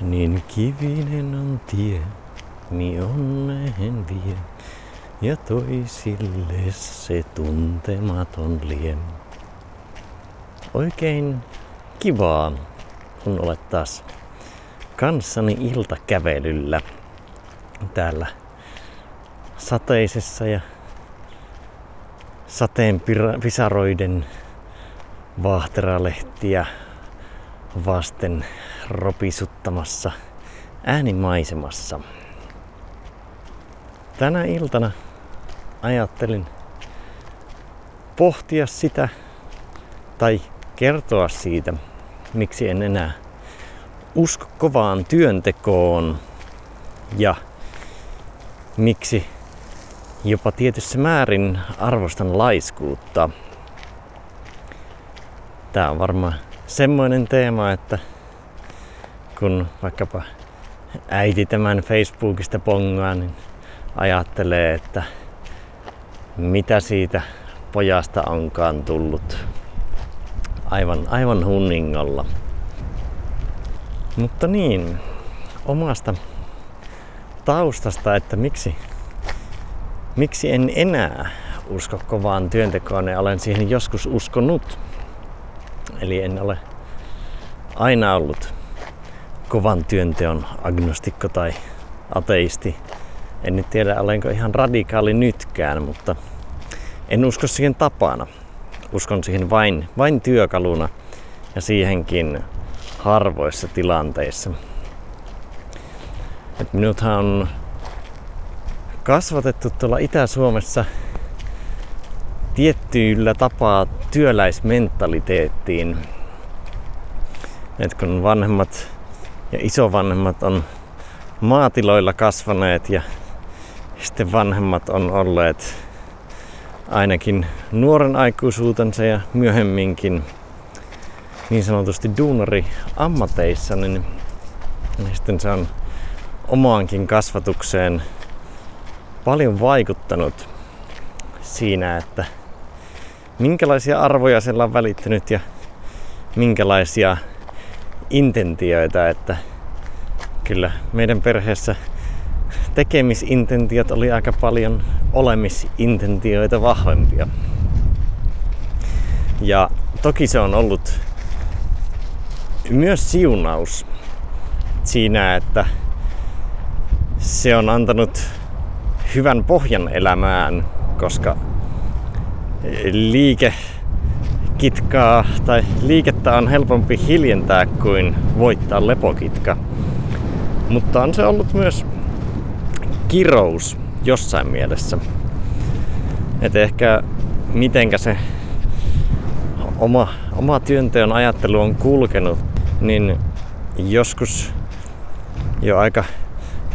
Niin kivinen on tie, niin onneen vie, ja toisille se tuntematon lie. Oikein kivaa, kun olet taas kanssani iltakävelyllä täällä sateisessa ja sateen pisaroiden vaahteralehtiä vasten ropisuttamassa äänimaisemassa. Tänä iltana ajattelin pohtia sitä tai kertoa siitä, miksi en enää usko kovaan työntekoon ja miksi jopa tietyssä määrin arvostan laiskuutta. Tää on varmaan semmoinen teema, että kun vaikkapa äiti tämän Facebookista pongaa, niin ajattelee, että mitä siitä pojasta onkaan tullut. Aivan hunningolla. Mutta niin, omasta taustasta, että miksi en enää usko kovaan työntekoon ja olen siihen joskus uskonut. Eli en ole aina ollut kovan työnteon agnostikko tai ateisti. En nyt tiedä, olenko ihan radikaali nytkään, mutta en usko siihen tapana. Uskon siihen vain työkaluna ja siihenkin harvoissa tilanteissa. Et minuthan on kasvatettu tuolla Itä-Suomessa tiettyillä tapaa työläismentaliteettiin. Et kun vanhemmat ja isovanhemmat on maatiloilla kasvaneet ja sitten vanhemmat on olleet ainakin nuoren aikuisuutensa ja myöhemminkin niin sanotusti duunari ammateissa, niin sitten se on omaankin kasvatukseen paljon vaikuttanut siinä, että minkälaisia arvoja siellä on välittynyt ja minkälaisia intentioita, että kyllä meidän perheessä tekemisintentiot oli aika paljon olemisintentioita vahvempia. Ja toki se on ollut myös siunaus siinä, että se on antanut hyvän pohjan elämään, koska liikettä on helpompi hiljentää kuin voittaa lepokitka. Mutta on se ollut myös kirous jossain mielessä. Et ehkä mitenkä se oma työnteon ajattelu on kulkenut, niin joskus jo aika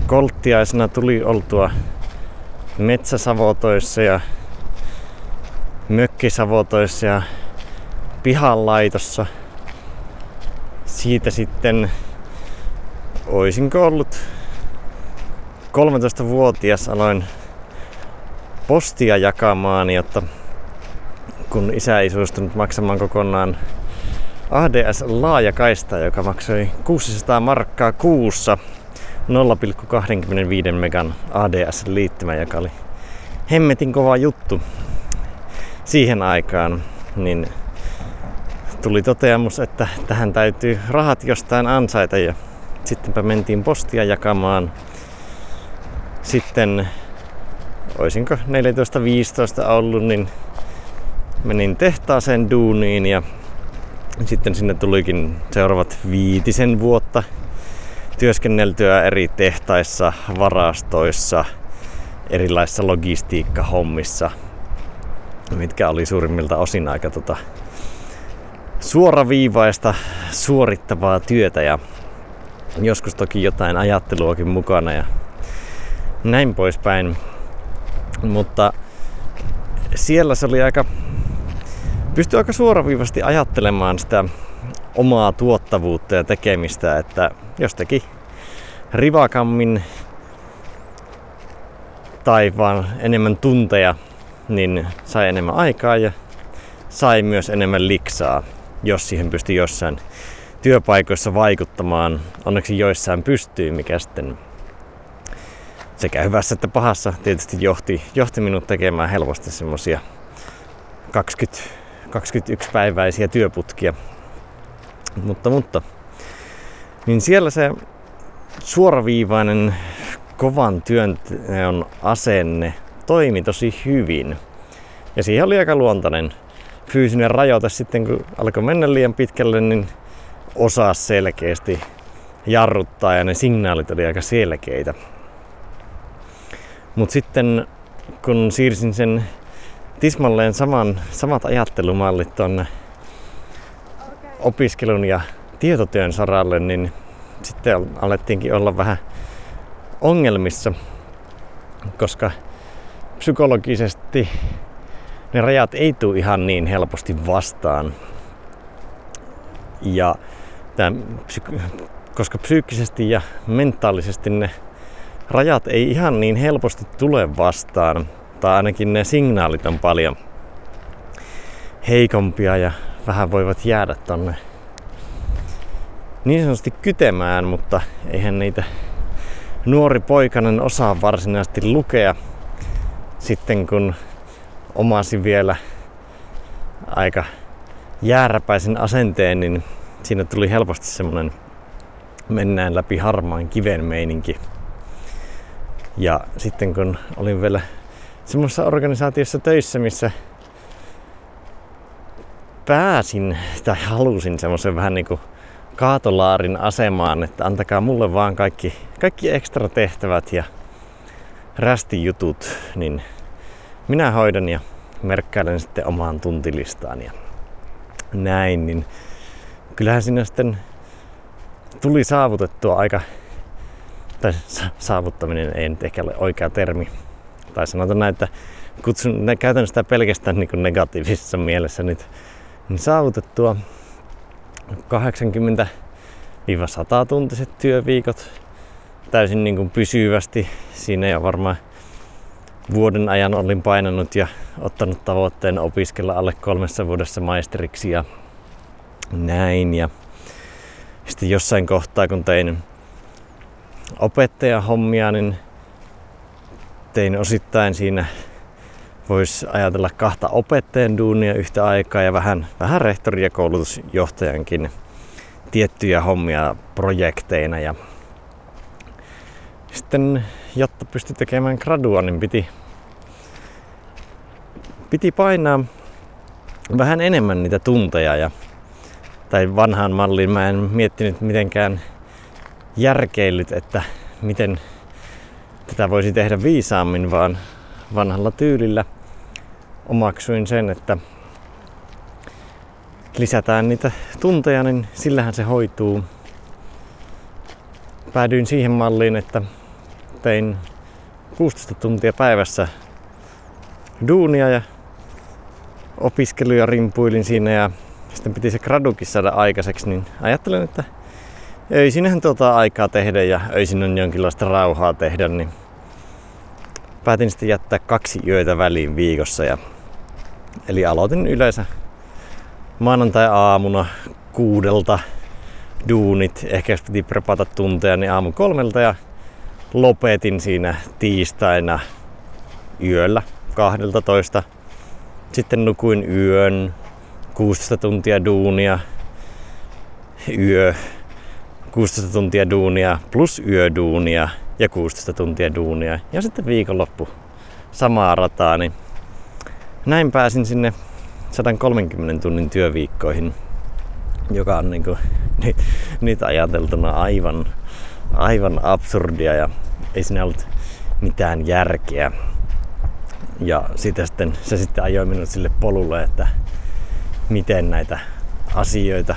kolttiaisena tuli oltua metsäsavotoissa ja mökkisavotoissa ja pihanlaitossa. Siitä sitten oisinko ollut 13-vuotias, aloin postia jakamaan, jotta kun isä ei suostunut maksamaan kokonaan ADSL-laajakaistaa, joka maksoi 600 markkaa kuussa 0,25 megan ADSL-liittymä, joka oli hemmetin kova juttu siihen aikaan, niin tuli toteamus, että tähän täytyy rahat jostain ansaita ja sittenpä mentiin postia jakamaan. Sitten, oisinko 14-15 ollut, niin menin tehtaaseen duuniin ja sitten sinne tulikin seuraavat 5 vuotta työskenneltyä eri tehtaissa, varastoissa, erilaisissa logistiikkahommissa, mitkä oli suurimmilta osin aika suoraviivaista suorittavaa työtä ja joskus toki jotain ajatteluakin mukana ja näin poispäin. Mutta siellä se oli pystyi aika suoraviivasti ajattelemaan sitä omaa tuottavuutta ja tekemistä, että jos teki rivakammin tai vaan enemmän tunteja, niin sai enemmän aikaa ja sai myös enemmän liksaa, jos siihen pystyi jossain työpaikoissa vaikuttamaan. Onneksi joissain pystyy, mikä sitten sekä hyvässä että pahassa tietysti johti minut tekemään helposti semmoisia 21-päiväisiä työputkia. Mutta niin siellä se suoraviivainen kovan työnteon asenne toimi tosi hyvin. Ja siihen oli aika luontainen fyysinen rajoite sitten, kun alkoi mennä liian pitkälle, niin osaa selkeästi jarruttaa ja ne signaalit oli aika selkeitä. Mutta sitten kun siirsin sen tismalleen samat ajattelumallit tuonne opiskelun ja tietotyön saralle, niin sitten alettiinkin olla vähän ongelmissa, koska psykologisesti ne rajat ei tule ihan niin helposti vastaan. Ja koska psyykkisesti ja mentaalisesti ne rajat ei ihan niin helposti tule vastaan, tai ainakin ne signaalit on paljon heikompia ja vähän voivat jäädä tonne niin sanotusti kytemään, mutta eihän niitä nuori poikainen osaa varsinaisesti lukea. Sitten kun omasi vielä aika jääräpäisen asenteen, niin siinä tuli helposti semmonen mennään läpi harmaan kiven meininki. Ja sitten kun olin vielä semmoisessa organisaatiossa töissä, missä pääsin tai halusin semmoisen vähän niinku kaatolaarin asemaan, että antakaa mulle vaan kaikki ekstra tehtävät ja rästijutut, niin minä hoidan ja merkkailen sitten omaan tuntilistaan ja näin, niin kyllähän siinä sitten tuli saavutettua aika, tai saavuttaminen ei nyt ehkä ole oikea termi, tai sanotaan näin, että käytän sitä pelkästään niin kuin negatiivisessa mielessä nyt, niin saavutettua 80-100 tuntiset työviikot täysin niin kuin pysyvästi. Siinä jo varmaan vuoden ajan olin painanut ja ottanut tavoitteen opiskella alle 3 vuodessa maisteriksi ja näin. Ja sitten jossain kohtaa, kun tein opettajahommia, niin tein osittain siinä, voisi ajatella, 2 opettajan duunia yhtä aikaa ja vähän rehtori- ja koulutusjohtajankin tiettyjä hommia projekteina. Ja sitten, jotta pystyi tekemään gradua, niin piti painaa vähän enemmän niitä tunteja. Tai vanhaan malliin mä en miettinyt mitenkään järkeillyt, että miten tätä voisi tehdä viisaammin, vaan vanhalla tyylillä omaksuin sen, että lisätään niitä tunteja, niin sillähän se hoituu. Päädyin siihen malliin, että tein 16 tuntia päivässä duunia ja opiskeluja rimpuilin siinä ja sitten piti se gradukin saada aikaiseksi, niin ajattelin, että öisinhän tuota aikaa tehdä ja öisin on jonkinlaista rauhaa tehdä, niin päätin sitten jättää 2 yötä väliin viikossa. Eli aloitin yleensä maanantai-aamuna 6:00 duunit, ehkä jos piti prepata tunteja, niin 3:00 ja lopetin siinä tiistaina yöllä 12:00. Sitten nukuin yön, 16 tuntia duunia, yö, 16 tuntia duunia plus yöduunia ja 16 tuntia duunia. Ja sitten viikonloppu samaa rataa, niin näin pääsin sinne 130 tunnin työviikkoihin, joka on niin kuin nyt ajateltuna aivan absurdia ja ei siinä ollut mitään järkeä. Ja se sitten ajoi minut sille polulle, että miten näitä asioita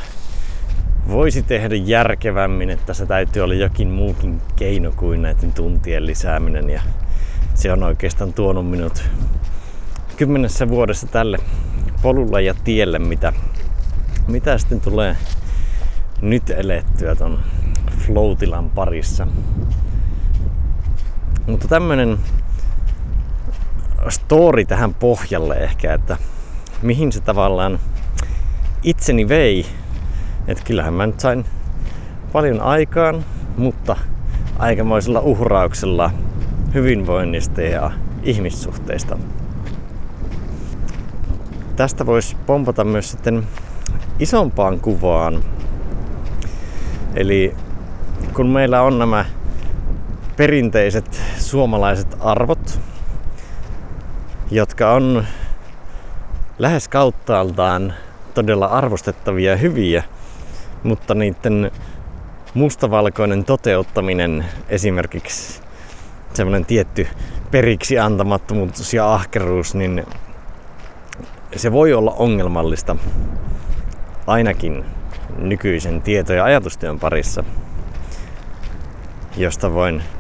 voisi tehdä järkevämmin, että se täytyy olla jokin muukin keino kuin näiden tuntien lisääminen. Ja se on oikeastaan tuonut minut 10 vuodessa tälle polulle ja tielle, mitä sitten tulee nyt elettyä ton flow-tilan parissa. Mutta tämmönen story tähän pohjalle ehkä, että mihin se tavallaan itseni vei Et kyllähän mä nyt sain paljon aikaan, mutta aikamoisella uhrauksella hyvinvoinnista ja ihmissuhteista. Tästä voisi pompata myös sitten isompaan kuvaan. Eli kun meillä on nämä perinteiset suomalaiset arvot, jotka on lähes kauttaaltaan todella arvostettavia ja hyviä, mutta niiden mustavalkoinen toteuttaminen, esimerkiksi semmoinen tietty periksi antamattomuus ja ahkeruus, niin se voi olla ongelmallista ainakin nykyisen tieto- ja ajatustyön parissa,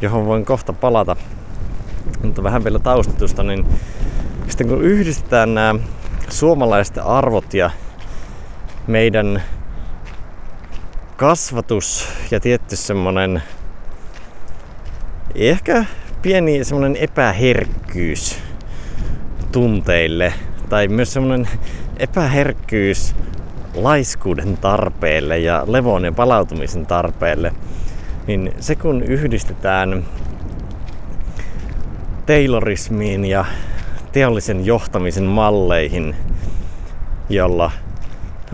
johon voin kohta palata. Mutta vähän vielä taustatusta, niin sitten kun yhdistetään nämä suomalaiset arvot ja meidän kasvatus ja tietty semmonen ehkä pieni semmonen epäherkkyys tunteille tai myös semmonen epäherkkyys laiskuuden tarpeelle ja levon ja palautumisen tarpeelle, niin se kun yhdistetään taylorismiin ja teollisen johtamisen malleihin, jolla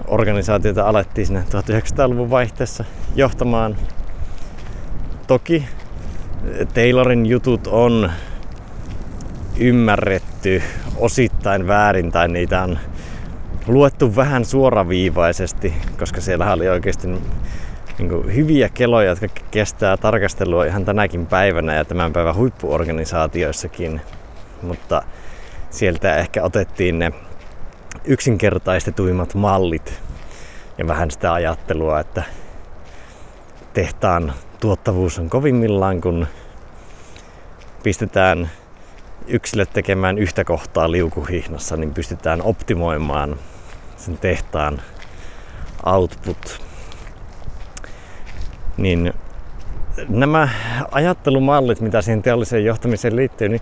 organisaatiota alettiin siinä 1900-luvun vaihteessa johtamaan. Toki Taylorin jutut on ymmärretty osittain väärin tai niitä on luettu vähän suoraviivaisesti, koska siellä oli oikeasti niin hyviä keloja, jotka kestää tarkastelua ihan tänäkin päivänä ja tämän päivän huippuorganisaatioissakin, mutta sieltä ehkä otettiin ne yksinkertaistetuimmat mallit ja vähän sitä ajattelua, että tehtaan tuottavuus on kovimmillaan, kun pistetään yksilöt tekemään yhtä kohtaa liukuhihnassa, niin pystytään optimoimaan sen tehtaan output. Niin nämä ajattelumallit, mitä siihen teolliseen johtamiseen liittyy, niin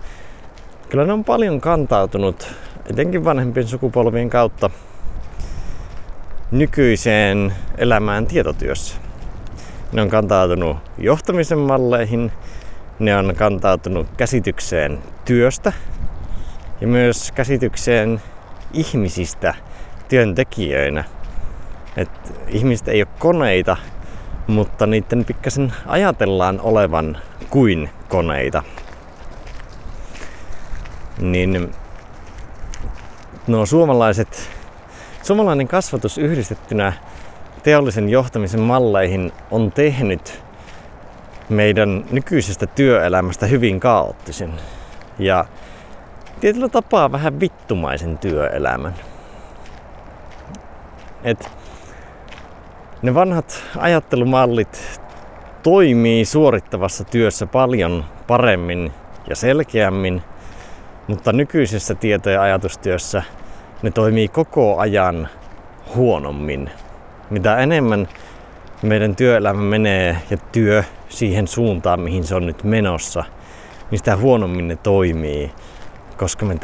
kyllä ne on paljon kantautunut, etenkin vanhempien sukupolvien kautta, nykyiseen elämään tietotyössä. Ne on kantautunut johtamisen malleihin, ne on kantautunut käsitykseen työstä ja myös käsitykseen ihmisistä työntekijöinä. Et ihmiset ei ole koneita, mutta niiden pikkasen ajatellaan olevan kuin koneita. Niin nuo suomalainen kasvatus yhdistettynä teollisen johtamisen malleihin on tehnyt meidän nykyisestä työelämästä hyvin kaoottisen ja tietyllä tapaa vähän vittumaisen työelämän. Et ne vanhat ajattelumallit toimii suorittavassa työssä paljon paremmin ja selkeämmin, mutta nykyisessä tieto- ja ajatustyössä ne toimii koko ajan huonommin. Mitä enemmän meidän työelämä menee ja työ siihen suuntaan, mihin se on nyt menossa, niin sitä huonommin ne toimii. Koska me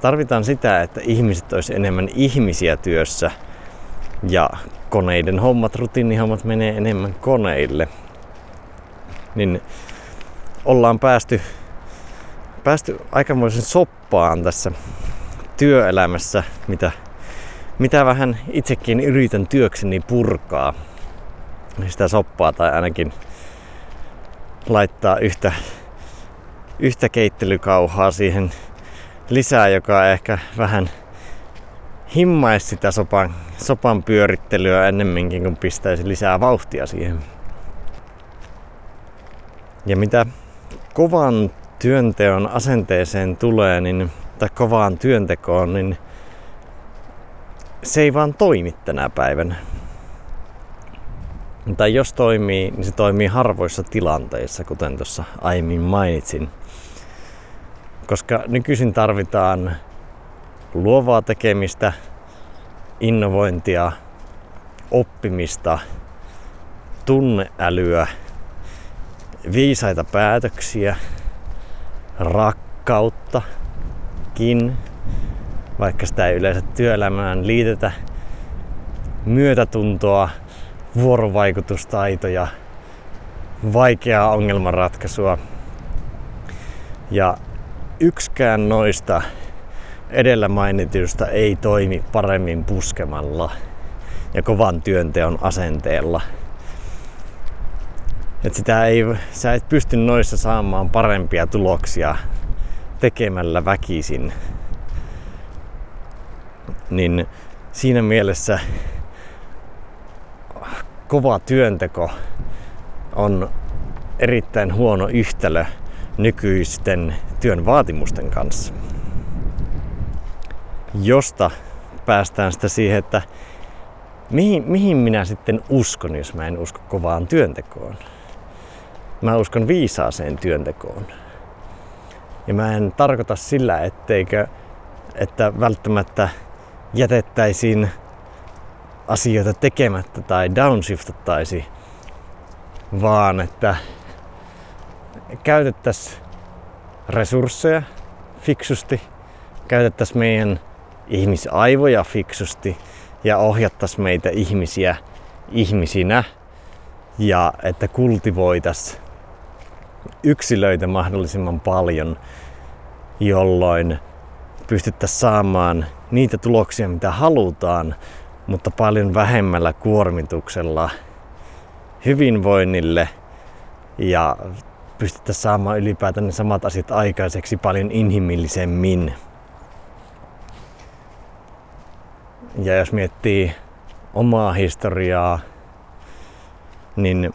tarvitaan sitä, että ihmiset olisi enemmän ihmisiä työssä ja koneiden hommat, rutiinihommat menee enemmän koneille. Niin ollaan päästy aikamoisen soppaan tässä työelämässä, mitä vähän itsekin yritän työkseni purkaa. Sitä soppaa tai ainakin laittaa yhtä keittelykauhaa siihen lisää, joka ehkä vähän himmaisi sitä sopan pyörittelyä ennemminkin, kun pistäisi lisää vauhtia siihen. Ja mitä kovan työnteon asenteeseen tulee, niin, tai kovaan työntekoon, niin se ei vaan toimi tänä päivänä. Tai jos toimii, niin se toimii harvoissa tilanteissa, kuten tuossa aiemmin mainitsin. Koska nykyisin tarvitaan luovaa tekemistä, innovointia, oppimista, tunneälyä, viisaita päätöksiä, rakkauttakin, vaikka sitä ei yleensä työelämään liitetä, myötätuntoa, vuorovaikutustaitoja, vaikeaa ongelmanratkaisua. Ja yksikään noista edellä mainituista ei toimi paremmin puskemalla ja kovan työnteon asenteella. Et sä et pysty noissa saamaan parempia tuloksia tekemällä väkisin. Niin siinä mielessä kova työnteko on erittäin huono yhtälö nykyisten työn vaatimusten kanssa. Josta päästään sitä siihen, että mihin minä sitten uskon, jos mä en usko kovaan työntekoon. Mä uskon viisaaseen työntekoon. Ja mä en tarkoita sillä, että välttämättä jätettäisiin asioita tekemättä tai downshiftattaisiin, vaan että käytettäisiin resursseja fiksusti, käytettäisiin meidän ihmisaivoja fiksusti ja ohjattaisiin meitä ihmisiä ihmisinä ja että kultivoitaisiin yksilöitä mahdollisimman paljon, jolloin pystyttäisiin saamaan niitä tuloksia, mitä halutaan, mutta paljon vähemmällä kuormituksella hyvinvoinnille ja pystyttäisiin saamaan ylipäätään ne samat asiat aikaiseksi paljon inhimillisemmin. Ja jos miettii omaa historiaa, niin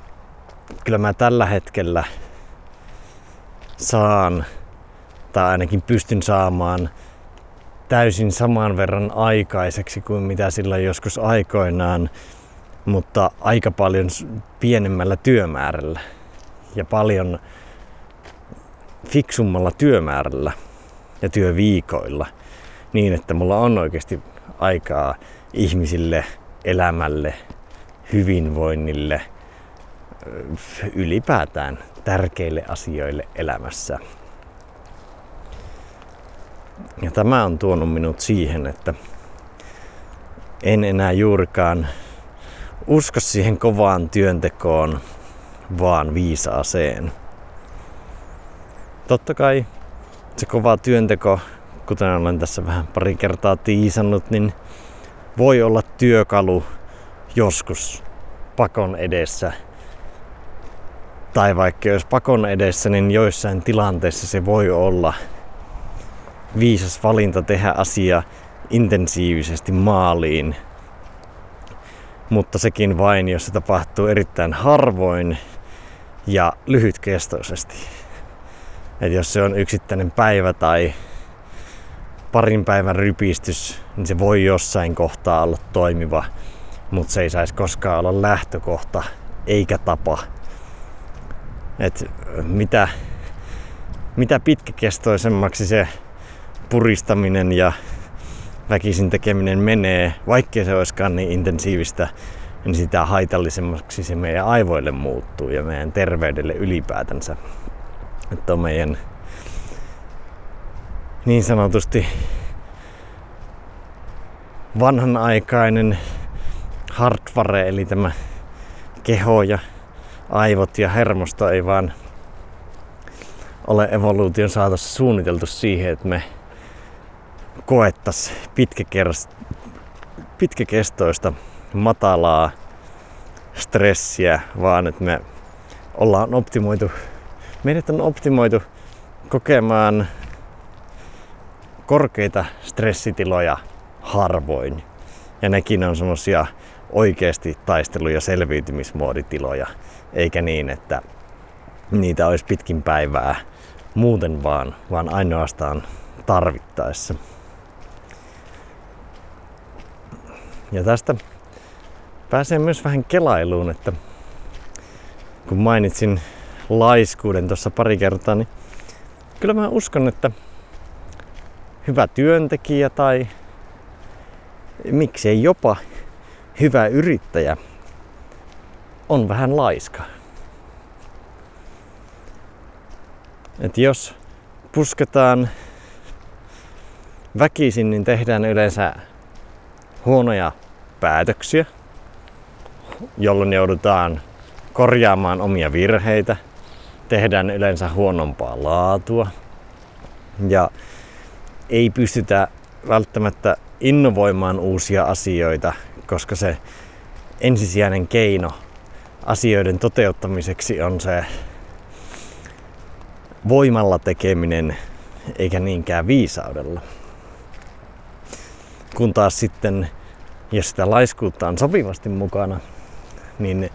kyllä mä tällä hetkellä saan, tai ainakin pystyn saamaan täysin saman verran aikaiseksi kuin mitä silloin joskus aikoinaan, mutta aika paljon pienemmällä työmäärällä ja paljon fiksummalla työmäärällä ja työviikoilla niin, että mulla on oikeasti aikaa ihmisille, elämälle, hyvinvoinnille, ylipäätään tärkeille asioille elämässä. Ja tämä on tuonut minut siihen, että en enää juurikaan usko siihen kovaan työntekoon, vaan viisaaseen. Totta kai se kova työnteko, kuten olen tässä vähän pari kertaa tiisannut, niin voi olla työkalu joskus pakon edessä. Tai vaikka jos pakon edessä, niin joissain tilanteissa se voi olla viisas valinta tehdä asia intensiivisesti maaliin. Mutta sekin vain, jos se tapahtuu erittäin harvoin ja lyhytkestoisesti. Et jos se on yksittäinen päivä tai parin päivän rypistys, niin se voi jossain kohtaa olla toimiva, mutta se ei saisi koskaan olla lähtökohta eikä tapa. Et mitä pitkäkestoisemmaksi se puristaminen ja väkisin tekeminen menee, vaikkei se olisikaan niin intensiivistä, niin sitä haitallisemmaksi se meidän aivoille muuttuu ja meidän terveydelle ylipäätänsä. Että on meidän niin sanotusti vanhanaikainen hardware, eli tämä keho ja aivot ja hermosto ei vaan ole evoluution saatossa suunniteltu siihen, että me koettaisiin pitkäkestoista matalaa stressiä, vaan että meidät on optimoitu kokemaan korkeita stressitiloja harvoin. Ja nekin on semmosia oikeasti taistelu- ja selviytymismooditiloja, eikä niin, että niitä olisi pitkin päivää muuten vaan ainoastaan tarvittaessa. Ja tästä pääsee myös vähän kelailuun, että kun mainitsin laiskuuden tuossa pari kertaa, niin kyllä mä uskon, että hyvä työntekijä tai miksei jopa hyvä yrittäjä on vähän laiska. Et jos pusketaan väkisin, niin tehdään yleensä huonoja päätöksiä jolloin joudutaan korjaamaan omia virheitä, tehdään yleensä huonompaa laatua ja ei pystytä välttämättä innovoimaan uusia asioita, koska se ensisijainen keino asioiden toteuttamiseksi on se voimalla tekeminen eikä niinkään viisaudella. Kun taas sitten, jos sitä laiskuutta on sopivasti mukana, niin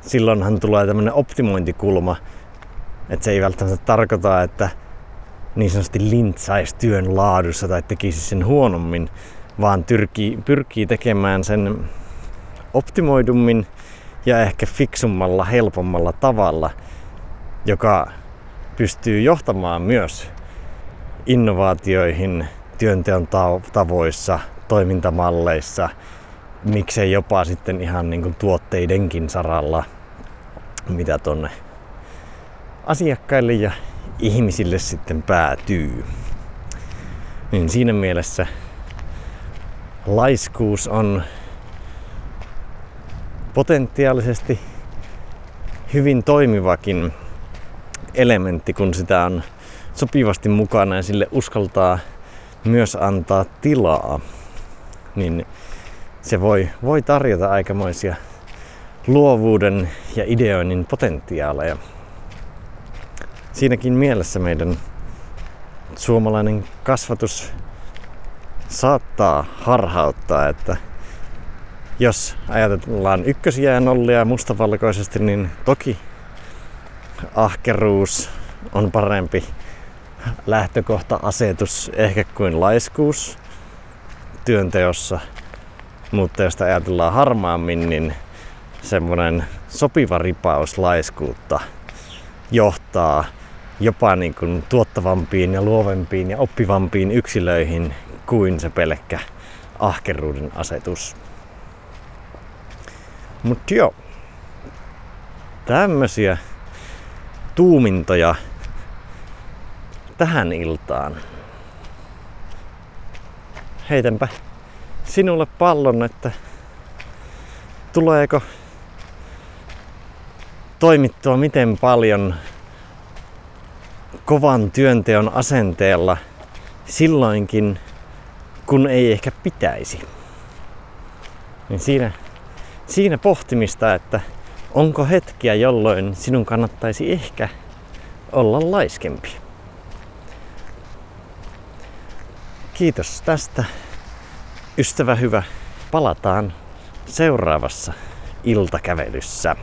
silloinhan tulee tämmöinen optimointikulma, että se ei välttämättä tarkoita, että niin sanotusti lintsaisi työn laadussa tai tekisi sen huonommin, vaan pyrkii tekemään sen optimoidummin ja ehkä fiksummalla, helpommalla tavalla, joka pystyy johtamaan myös innovaatioihin työnteon tavoissa, toimintamalleissa, miksei jopa sitten ihan niin kuin tuotteidenkin saralla, mitä tonne asiakkaille ja ihmisille sitten päätyy. Niin siinä mielessä laiskuus on potentiaalisesti hyvin toimivakin elementti, kun sitä on sopivasti mukana ja sille uskaltaa myös antaa tilaa, niin se voi tarjota aikamoisia luovuuden ja ideoinnin potentiaaleja. Siinäkin mielessä meidän suomalainen kasvatus saattaa harhauttaa, että jos ajatellaan ykkösiä ja nollia mustavalkoisesti, niin toki ahkeruus on parempi lähtökohta-asetus ehkä kuin laiskuus työnteossa, mutta jos ajatellaan harmaammin, niin semmoinen sopiva ripaus laiskuutta johtaa jopa niin kuin tuottavampiin ja luovempiin ja oppivampiin yksilöihin kuin se pelkkä ahkeruuden asetus. Mut joo, tämmösiä tuumintoja tähän iltaan. Heitänpä sinulle pallon, että tuleeko toimittua miten paljon kovan työnteon asenteella silloinkin, kun ei ehkä pitäisi. Niin siinä pohtimista, että onko hetkiä, jolloin sinun kannattaisi ehkä olla laiskempi. Kiitos tästä. Ystävä hyvä, palataan seuraavassa iltakävelyssä.